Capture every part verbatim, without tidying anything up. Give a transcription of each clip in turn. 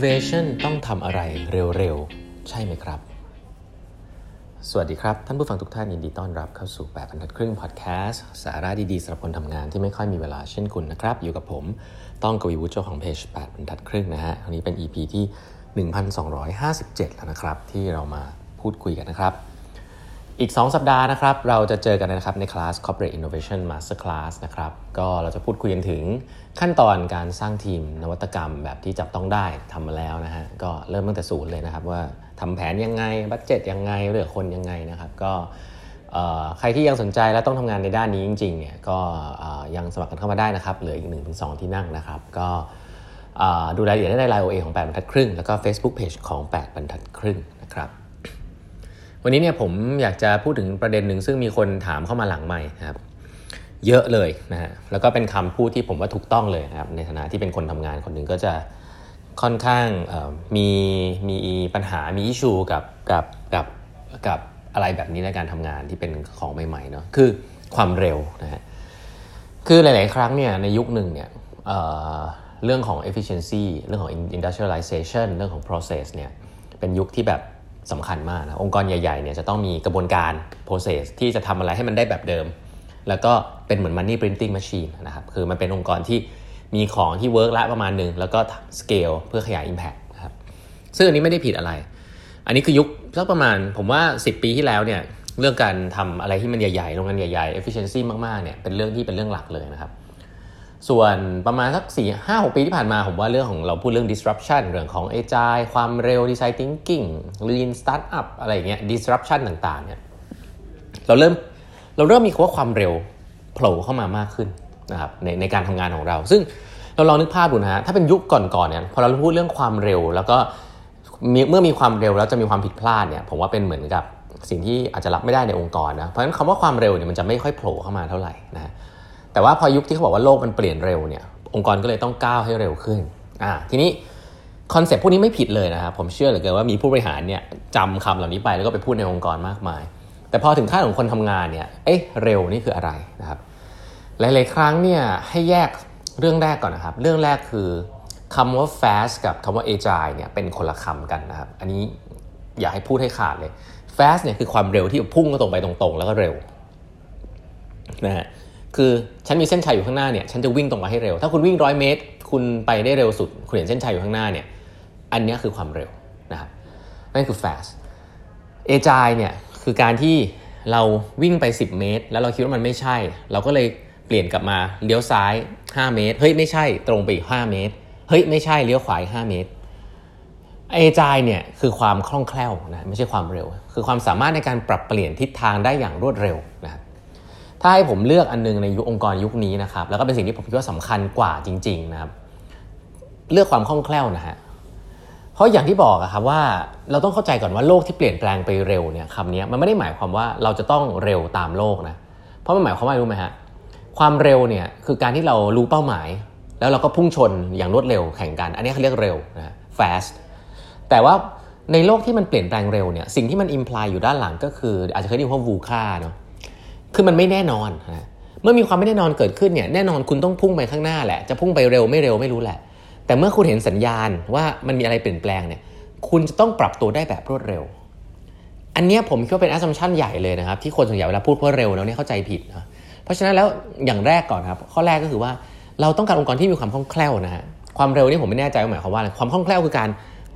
Innovation ต้องทำอะไรเร็วๆใช่ไหมครับสวัสดีครับท่านผู้ฟังทุกท่านยินดีต้อนรับเข้าสู่แปดบรรทัดครึ่งพอดแคสต์สาระดีๆสำหรับคนทำงานที่ไม่ค่อยมีเวลาเช่นคุณนะครับอยู่กับผมต้องกวีวุฒิเจ้าของเพจแปดบรรทัดครึ่งนะฮะวันนี้เป็น อี พี ที่หนึ่งพันสองร้อยห้าสิบเจ็ดแล้วนะครับที่เรามาพูดคุยกันนะครับอีกสองสัปดาห์นะครับเราจะเจอกันนะครับในคลาส Corporate Innovation Masterclass นะครับก็เราจะพูดคุยกันถึงขั้นตอนการสร้างทีมนวัตกรรมแบบที่จับต้องได้ทำมาแล้วนะฮะก็เริ่มตั้งแต่ศูนย์เลยนะครับว่าทำแผนยังไงบัดเจ็ตยังไงเลือกคนยังไงนะครับก็ใครที่ยังสนใจและต้องทำงานในด้านนี้จริงๆเนี่ยก็ยังสมัครกันเข้ามาได้นะครับเหลืออีก หนึ่งถึงสอง ที่นั่งนะครับก็ดูรายละเอียดได้ใน ไลน์ โอ เอ ของแปดบรรทัดครึ่งแล้วก็ Facebook Page ของแปดบรรทัดครึ่งนะครับวันนี้เนี่ยผมอยากจะพูดถึงประเด็นหนึ่งซึ่งมีคนถามเข้ามาหลังใหม่นะครับเยอะเลยนะฮะแล้วก็เป็นคำพูดที่ผมว่าถูกต้องเลยนะครับในฐานะที่เป็นคนทำงานคนหนึ่งก็จะค่อนข้างมีมีปัญหามีอิชชูกับกับกับกับอะไรแบบนี้ในการทำงานที่เป็นของใหม่ๆเนาะคือความเร็วนะฮะคือหลายๆครั้งเนี่ยในยุคหนึ่งเนี่ยเอ่อเรื่องของ efficiency เรื่องของ industrialization เรื่องของ process เนี่ยเป็นยุคที่แบบสำคัญมากนะองค์กรใหญ่ๆเนี่ยจะต้องมีกระบวนการ process ที่จะทำอะไรให้มันได้แบบเดิมแล้วก็เป็นเหมือน Money Printing Machine นะครับคือมันเป็นองค์กรที่มีของที่เวิร์กละประมาณหนึ่งแล้วก็ scale เพื่อขยาย impact นะครับซึ่งอันนี้ไม่ได้ผิดอะไรอันนี้คือยุคสักประมาณผมว่าสิบปีที่แล้วเนี่ยเรื่องการทำอะไรที่มันใหญ่ๆโรงงานใหญ่ๆ efficiency มากๆเนี่ยเป็นเรื่องที่เป็นเรื่องหลักเลยนะครับส่วนประมาณสัก สี่ ห้า หก ปีที่ผ่านมาผมว่าเรื่องของเราพูดเรื่อง disruption เรื่องของ agile ความเร็ว design thinking lean startup อะไรอย่างเงี้ย disruption ต่างๆเนี่ยเราเริ่มเราเริ่มมีคำว่าความเร็วโผล่เข้ามามากขึ้นนะครับในในการทำงานของเราซึ่งเราลองนึกภาพดูนะฮะถ้าเป็นยุคก่อนๆเนี่ยพอเราพูดเรื่องความเร็วแล้วก็เมื่อมีความเร็วแล้วจะมีความผิดพลาดเนี่ยผมว่าเป็นเหมือนกับสิ่งที่อาจจะรับไม่ได้ในองค์กรนะเพราะฉะนั้นคำว่าความเร็วเนี่ยมันจะไม่ค่อยโผล่เข้ามาเท่าไหร่นะแต่ว่าพอยุคที่เขาบอกว่าโลกมันเปลี่ยนเร็วเนี่ยองค์กรก็เลยต้องก้าวให้เร็วขึ้นอ่าทีนี้คอนเซ็ปต์พวกนี้ไม่ผิดเลยนะครับผมเชื่อเหลือเกินว่ามีผู้บริหารเนี่ยจำคำเหล่านี้ไปแล้วก็ไปพูดในองค์กรมากมายแต่พอถึงขั้นของคนทำงานเนี่ยเอ๊ะเร็วนี่คืออะไรนะครับหลายๆครั้งเนี่ยให้แยกเรื่องแรกก่อนนะครับเรื่องแรกคือคำว่า fast กับคำว่า agile เนี่ยเป็นคนละคำกันนะครับอันนี้อยากให้พูดให้ขาดเลย fast เนี่ยคือความเร็วที่พุ่งตรงไปตรงๆแล้วก็เร็วนะฮะคือฉันมีเส้นชัยอยู่ข้างหน้าเนี่ยฉันจะวิ่งตรงไปให้เร็วถ้าคุณวิ่งหนึ่งร้อยเมตรคุณไปได้เร็วสุดคุณเห็นเส้นชัยอยู่ข้างหน้าเนี่ยอันนี้คือความเร็วนะครับนั่นคือ fast agile เนี่ยคือการที่เราวิ่งไปสิบเมตรแล้วเราคิดว่ามันไม่ใช่เราก็เลยเปลี่ยนกลับมาเลี้ยวซ้ายห้าเมตรเฮ้ยไม่ใช่ตรงไปอีกห้าเมตรเฮ้ยไม่ใช่เลี้ยวขวาอีกห้าเมตร agile เนี่ยคือความคล่องแคล่วนะไม่ใช่ความเร็วคือความสามารถในการปรับเปลี่ยนทิศทางได้อย่างรวดเร็วนะครับถ้าให้ผมเลือกอันนึงในยุคองค์กรยุคนี้นะครับแล้วก็เป็นสิ่งที่ผมคิดว่าสำคัญกว่าจริงๆนะครับเลือกความคล่องแคล่วนะฮะเพราะอย่างที่บอกอะครับว่าเราต้องเข้าใจก่อนว่าโลกที่เปลี่ยนแปลงไปเร็วเนี่ยคำนี้มันไม่ได้หมายความว่าเราจะต้องเร็วตามโลกนะเพราะมันหมายความว่ารู้ไหมฮะความเร็วเนี่ยคือการที่เรารู้เป้าหมายแล้วเราก็พุ่งชนอย่างรวดเร็วแข่งกันอันนี้เขาเรียกเร็วนะ fast แต่ว่าในโลกที่มันเปลี่ยนแปลงเร็วเนี่ยสิ่งที่มัน imply อยู่ด้านหลังก็คืออาจจะเคยได้ยินว่า VUCA เนาะคือมันไม่แน่นอนนะเมื่อมีความไม่แน่นอนเกิดขึ้นเนี่ยแน่นอนคุณต้องพุ่งไปข้างหน้าแหละจะพุ่งไปเร็วไม่เร็วไม่รู้แหละแต่เมื่อคุณเห็นสัญญาณว่ามันมีอะไรเปลี่ยนแปลงเนี่ยคุณจะต้องปรับตัวได้แบบรวดเร็วอันนี้ผมคิดว่าเป็น assumption ใหญ่เลยนะครับที่คนส่วนใหญ่เวลาพูดว่าเร็วแล้วเนี่ยเข้าใจผิดนะเพราะฉะนั้นแล้วอย่างแรกก่อนครับข้อแรกก็คือว่าเราต้องการองค์กรที่มีความคล่องแคล่วนะฮะความเร็วนี่ผมไม่แน่ใจว่าหมายความว่าอะไรความคล่องแคล่วคือการ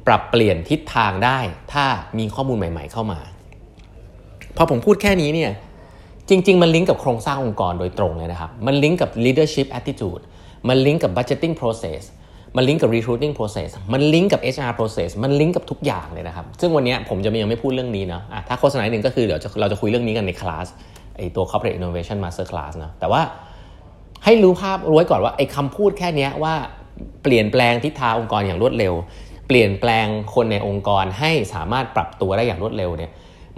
ปรับเปลี่ยนทิศทางได้ถ้ามีข้อมูลใหม่ๆเข้ามาพอผมพูดแค่นี้เนี่ยจริงๆมันลิงก์กับโครงสร้างองค์กรโดยตรงเลยนะครับมันลิงก์กับ leadership attitude มันลิงก์กับ budgeting process มันลิงก์กับ recruiting process มันลิงก์กับ เอช อาร์ process มันลิงก์กับทุกอย่างเลยนะครับซึ่งวันนี้ผมจะยังไม่พูดเรื่องนี้เนาะอ่ะถ้าโฆษณาหนึ่งก็คือเดี๋ยวเราจะคุยเรื่องนี้กันในคลาสไอ้ตัว Corporate Innovation Masterclass นะแต่ว่าให้รู้ภาพรู้ไว้ก่อนว่าไอ้คำพูดแค่นี้ว่าเปลี่ยนแปลงทิศทางองค์กรอย่างรวดเร็วเปลี่ยนแปลงคนในองค์กรให้สามารถปรับตัวได้อย่างรวดเร็วเนี่ย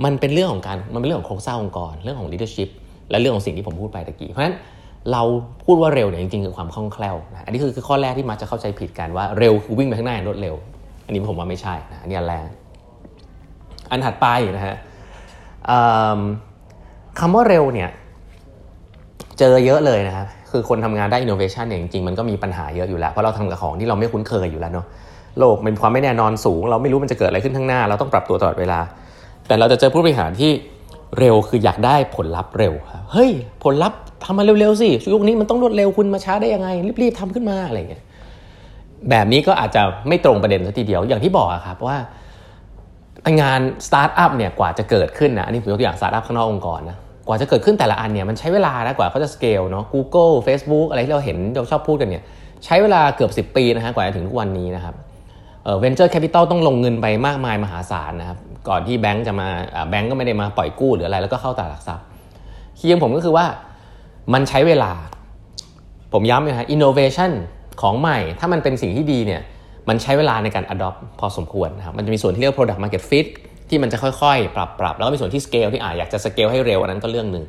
มันเป็นเรื่องของการมันเป็นเรื่องของโครงสร้างองค์กรเรื่องของ leadership และเรื่องของสิ่งที่ผมพูดไปตะกี้เพราะฉะนั้นเราพูดว่าเร็วเนี่ยจริงๆคือความคล่องแคล่วนะอันนี้คือข้อแรกที่มักจะเข้าใจผิดกันว่าเร็วคือวิ่งไปข้างหน้าอย่างรวดเร็วอันนี้ผมว่าไม่ใช่นะอันนี้แรงอันถัดไปนะฮะคำว่าเร็วเนี่ยเจอเยอะเลยนะครับคือคนทำงานได้ innovation เนี่ยจริงๆมันก็มีปัญหาเยอะอยู่แล้วเพราะเราทำกับของที่เราไม่คุ้นเคยอยู่แล้วเนาะ โลกมีความไม่แน่นอนสูงเราไม่รู้มันจะเกิดอะไรขึ้นข้างหน้าเราต้องปรับตัวตลอดเวลาแต่เราจะเจอผู้บริหารที่เร็วคืออยากได้ผลลัพธ์เร็วครับเฮ้ยผลลัพธ์ทำมาเร็วๆสิยุคนี้มันต้องรวดเร็วคุณมาช้าได้ยังไงรีบๆทำขึ้นมาอะไรอย่างเงี้ยแบบนี้ก็อาจจะไม่ตรงประเด็นซะทีเดียวอย่างที่บอกครับว่างานสตาร์ทอัพเนี่ยกว่าจะเกิดขึ้นนะอันนี้ผมยกตัวอย่างสตาร์ทอัพข้างนอกองค์กรนะกว่าจะเกิดขึ้นแต่ละอันเนี่ยมันใช้เวลานะกว่าเขาจะสเกลเนาะ Google Facebook อะไรที่เราเห็นเราชอบพูดกันเนี่ยใช้เวลาเกือบสิบปีนะฮะกว่าจะถึงทุกวันนี้นะครับเอ่อ Venture Capital ต้องลงเงินไปมากมายมหาศาลนะครับก่อนที่แบงค์จะมาแบงค์ก็ไม่ได้มาปล่อยกู้หรืออะไรแล้วก็เข้าตลาดหลักทรัพย์คีย์ของผมก็คือว่ามันใช้เวลาผมย้ำนะฮะ innovation ของใหม่ถ้ามันเป็นสิ่งที่ดีเนี่ยมันใช้เวลาในการ adopt พอสมควรนะครับมันจะมีส่วนที่เรียก product market fit ที่มันจะค่อยๆปรับๆแล้วก็มีส่วนที่ scale ที่อ่ะอยากจะ scale ให้เร็วอันนั้นก็เรื่องนึง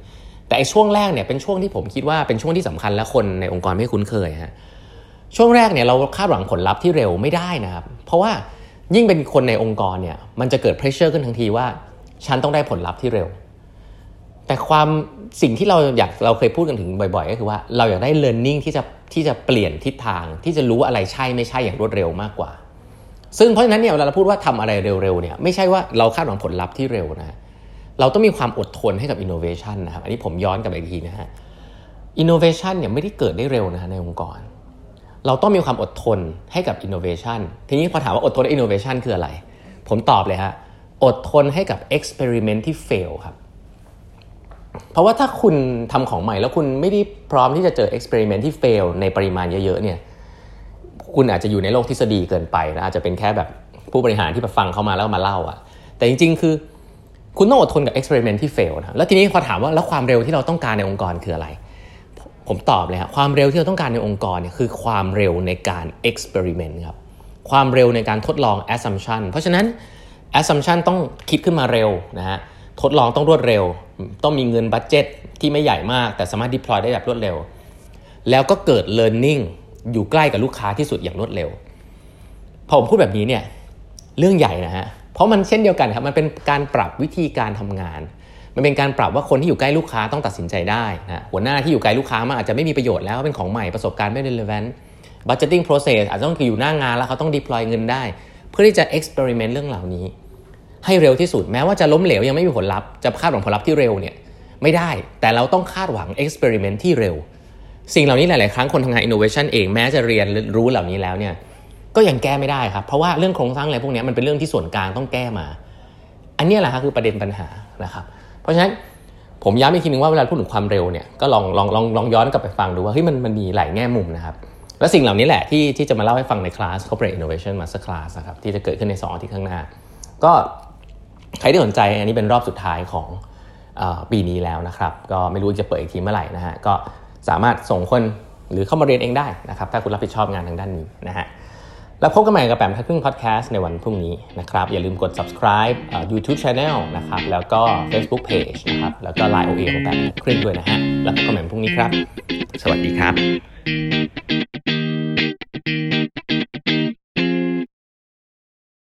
แต่ไอ้ช่วงแรกเนี่ยเป็นช่วงที่ผมคิดว่าเป็นช่วงที่สำคัญและคนในองค์กรไม่คุ้นเคยฮะช่วงแรกเนี่ยเราคาดหวังผลลัพธ์ที่เร็วไม่ได้นะครับเพราะว่ายิ่งเป็นคนในองค์กรเนี่ยมันจะเกิด pressure ขึ้นทันทีว่าฉันต้องได้ผลลัพธ์ที่เร็วแต่ความสิ่งที่เราอยากเราเคยพูดกันถึงบ่อยๆก็คือว่าเราอยากได้ learning ที่จะที่จะเปลี่ยนทิศทางที่จะรู้อะไรใช่ไม่ใช่อย่างรวดเร็วมากกว่าซึ่งเพราะฉะนั้นเนี่ยเวลาเราพูดว่าทำอะไรเร็วๆเนี่ยไม่ใช่ว่าเราคาดหวังผลลัพธ์ที่เร็วนะเราต้องมีความอดทนให้กับ innovation นะครับอันนี้ผมย้อนกลับไปอีกทีนะฮะ innovation เนี่ยไม่ได้เกิดได้เร็วนะในองค์กรเราต้องมีความอดทนให้กับ innovation ทีนี้พอถามว่าอดทนกับ innovation คืออะไรผมตอบเลยฮะอดทนให้กับ experiment ที่ fail ครับเพราะว่าถ้าคุณทำของใหม่แล้วคุณไม่ได้พร้อมที่จะเจอ experiment ที่ fail ในปริมาณเยอะๆเนี่ยคุณอาจจะอยู่ในโลกทฤษฎีเกินไปนะอาจจะเป็นแค่แบบผู้บริหารที่แบบฟังเข้ามาแล้วมาเล่าอะแต่จริงๆคือคุณต้องอดทนกับ experiment ที่ fail นะแล้วทีนี้พอถามว่าแล้วความเร็วที่เราต้องการในองค์กรคืออะไรผมตอบเลยครับความเร็วที่เราต้องการในองค์กรเนี่ยคือความเร็วในการ experiment ครับความเร็วในการทดลอง assumption เพราะฉะนั้น assumption ต้องคิดขึ้นมาเร็วนะฮะทดลองต้องรวดเร็วต้องมีเงินบัดเจ็ตที่ไม่ใหญ่มากแต่สามารถ deploy ได้แบบรวดเร็วแล้วก็เกิด learning อยู่ใกล้กับลูกค้าที่สุดอย่างรวดเร็วพอผมพูดแบบนี้เนี่ยเรื่องใหญ่นะฮะเพราะมันเช่นเดียวกันครับมันเป็นการปรับวิธีการทำงานมันเป็นการปรับว่าคนที่อยู่ใกล้ลูกค้าต้องตัดสินใจได้นะหัวหน้าที่อยู่ไกลลูกค้ามันอาจจะไม่มีประโยชน์แล้วเป็นของใหม่ประสบการณ์ไม่ relevant budgeting process อาจจะต้องอยู่หน้างานแล้วเขาต้อง deploy เงินได้เพื่อที่จะ experiment เรื่องเหล่านี้ให้เร็วที่สุดแม้ว่าจะล้มเหลวยังไม่มีผลลัพธ์จะคาดหวังผลลัพธ์ที่เร็วเนี่ยไม่ได้แต่เราต้องคาดหวัง experiment ที่เร็วสิ่งเหล่านี้หลายๆครั้งคนทำงาน innovation เองแม้จะเรียนรู้เหล่านี้แล้วเนี่ยก็ยังแก้ไม่ได้ครับเพราะว่าเรื่องโครงสร้างอะไรพวกนี้มันเป็นเรื่องที่ส่วนกลางต้องแก้มาอันนี้แหละฮะคือประเด็นปัญหานะครับเพราะฉะนั้นผมย้ำอีกทีนึงว่าเวลาพูดถึงความเร็วเนี่ยก็ลองลองลองลองย้อนกลับไปฟังดูว่าเฮ้ยมันมันมีหลายแง่มุมนะครับและสิ่งเหล่านี้แหละที่ที่จะมาเล่าให้ฟังในคลาส Corporate Innovation Masterclass นะครับที่จะเกิดขึ้นในสองอาทิตย์ข้างหน้าก็ใครที่สนใจอันนี้เป็นรอบสุดท้ายของเอ่อปีนี้แล้วนะครับก็ไม่รู้จะเปิดอีกทีเมื่อไหร่นะฮะก็สามารถส่งคนหรือเข้ามาเรียนเองได้นะครับถ้าคุณรับผิดชอบงานทางด้านนี้นะฮะแล้วพบกันใหม่กับแปมทักครึ่งพอดแคสต์ในวันพรุ่งนี้นะครับอย่าลืมกด subscribe เอ่อ YouTube Channel นะครับแล้วก็ Facebook Page นะครับแล้วก็ ไลน์ โอ เอ ของแปมทักครึ่งด้วยนะฮะแล้วพบกันใหม่พรุ่งนี้ครับสวัสดีครับ